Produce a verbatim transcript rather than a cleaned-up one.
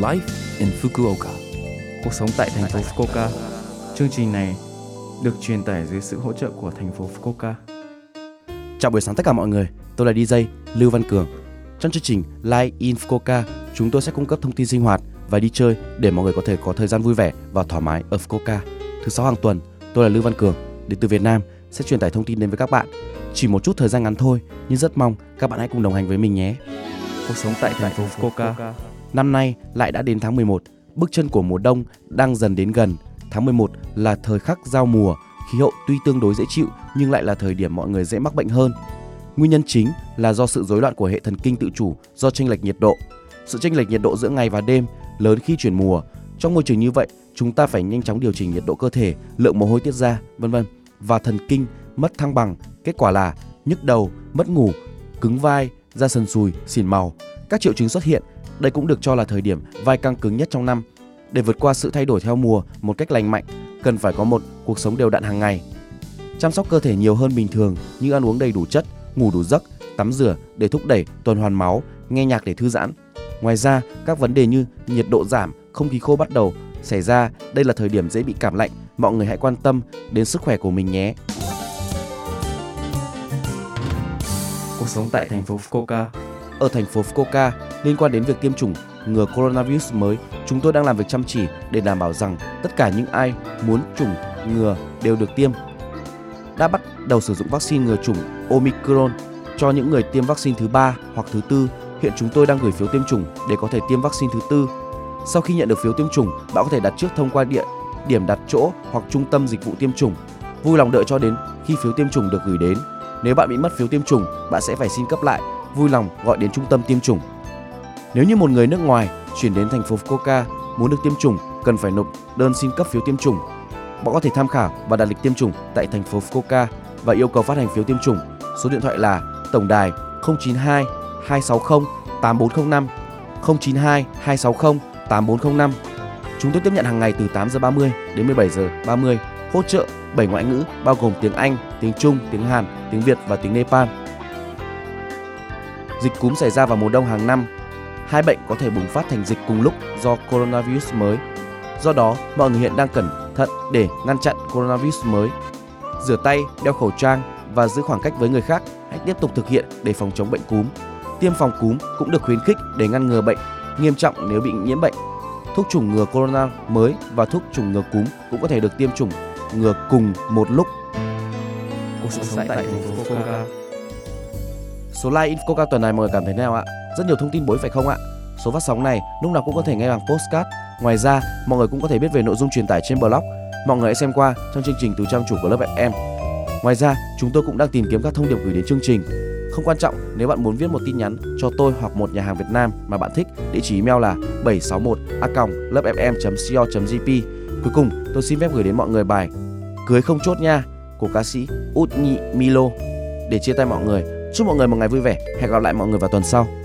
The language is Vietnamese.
Life in Fukuoka, cuộc sống tại thành phố Fukuoka. Chương trình này được truyền tải dưới sự hỗ trợ của thành phố Fukuoka. Chào buổi sáng tất cả mọi người, tôi là đi jay Lưu Văn Cường. Trong chương trình Life in Fukuoka, chúng tôi sẽ cung cấp thông tin sinh hoạt và đi chơi để mọi người có thể có thời gian vui vẻ và thoải mái ở Fukuoka. Thứ sáu hàng tuần, tôi là Lưu Văn Cường, đến từ Việt Nam, sẽ truyền tải thông tin đến với các bạn. Chỉ một chút thời gian ngắn thôi, nhưng rất mong các bạn hãy cùng đồng hành với mình nhé. Cuộc sống tại thành phố Fukuoka. Năm nay lại đã đến tháng mười một, bước chân của mùa đông đang dần đến gần. Tháng mười một là thời khắc giao mùa, khí hậu tuy tương đối dễ chịu nhưng lại là thời điểm mọi người dễ mắc bệnh hơn. Nguyên nhân chính là do sự rối loạn của hệ thần kinh tự chủ do chênh lệch nhiệt độ. Sự chênh lệch nhiệt độ giữa ngày và đêm lớn khi chuyển mùa. Trong môi trường như vậy, chúng ta phải nhanh chóng điều chỉnh nhiệt độ cơ thể, lượng mồ hôi tiết ra, vân vân, và thần kinh mất thăng bằng. Kết quả là nhức đầu, mất ngủ, cứng vai, da sần sùi, xỉn màu. Các triệu chứng xuất hiện, đây cũng được cho là thời điểm vai căng cứng nhất trong năm. Để vượt qua sự thay đổi theo mùa một cách lành mạnh, cần phải có một cuộc sống đều đặn hàng ngày. Chăm sóc cơ thể nhiều hơn bình thường như ăn uống đầy đủ chất, ngủ đủ giấc, tắm rửa để thúc đẩy tuần hoàn máu, nghe nhạc để thư giãn. Ngoài ra, các vấn đề như nhiệt độ giảm, không khí khô bắt đầu xảy ra, đây là thời điểm dễ bị cảm lạnh. Mọi người hãy quan tâm đến sức khỏe của mình nhé. Cuộc sống tại thành phố Fukuoka. Ở thành phố Fukuoka, liên quan đến việc tiêm chủng ngừa coronavirus mới, chúng tôi đang làm việc chăm chỉ để đảm bảo rằng tất cả những ai muốn chủng ngừa đều được tiêm. Đã bắt đầu sử dụng vaccine ngừa chủng Omicron cho những người tiêm vaccine thứ ba hoặc thứ tư. Hiện chúng tôi đang gửi phiếu tiêm chủng để có thể tiêm vaccine thứ tư. Sau khi nhận được phiếu tiêm chủng, bạn có thể đặt trước thông qua địa điểm đặt chỗ hoặc trung tâm dịch vụ tiêm chủng. Vui lòng đợi cho đến khi phiếu tiêm chủng được gửi đến. Nếu bạn bị mất phiếu tiêm chủng, bạn sẽ phải xin cấp lại. Vui lòng gọi đến trung tâm tiêm chủng. Nếu như một người nước ngoài chuyển đến thành phố Fukuoka muốn được tiêm chủng, cần phải nộp đơn xin cấp phiếu tiêm chủng. Bạn có thể tham khảo và đặt lịch tiêm chủng tại thành phố Fukuoka và yêu cầu phát hành phiếu tiêm chủng. Số điện thoại là tổng đài không chín hai hai sáu không tám bốn không năm, không chín hai hai sáu không tám bốn không năm. Chúng tôi tiếp nhận hàng ngày từ tám giờ ba mươi đến mười bảy giờ ba mươi, hỗ trợ bảy ngoại ngữ bao gồm tiếng Anh, tiếng Trung, tiếng Hàn, tiếng Việt và tiếng Nepal. Dịch cúm xảy ra vào mùa đông hàng năm. Hai bệnh có thể bùng phát thành dịch cùng lúc do coronavirus mới. Do đó, mọi người hiện đang cẩn thận để ngăn chặn coronavirus mới. Rửa tay, đeo khẩu trang và giữ khoảng cách với người khác. Hãy tiếp tục thực hiện để phòng chống bệnh cúm. Tiêm phòng cúm cũng được khuyến khích để ngăn ngừa bệnh nghiêm trọng nếu bị nhiễm bệnh. Thuốc chủng ngừa corona mới và thuốc chủng ngừa cúm cũng có thể được tiêm chủng ngừa cùng một lúc. Cuộc sống tại thành phố Fukuoka. Số Live in Fukuoka tuần này mọi người cảm thấy nào ạ? Rất nhiều thông tin bối phải không ạ? Số phát sóng này lúc nào cũng có thể nghe bằng podcast. Ngoài ra, mọi người cũng có thể biết về nội dung truyền tải trên blog. Mọi người hãy xem qua trong chương trình từ trang chủ của lớp ép em. Ngoài ra, chúng tôi cũng đang tìm kiếm các thông điệp gửi đến chương trình. Không quan trọng nếu bạn muốn viết một tin nhắn cho tôi hoặc một nhà hàng Việt Nam mà bạn thích, địa chỉ email là bảy sáu một a còng lớp ép em chấm co chấm jp. Cuối cùng, tôi xin phép gửi đến mọi người bài Cưới Không Chốt Nha của ca sĩ Út Nhị Milo để chia tay mọi người. Chúc mọi người một ngày vui vẻ. Hẹn gặp lại mọi người vào tuần sau.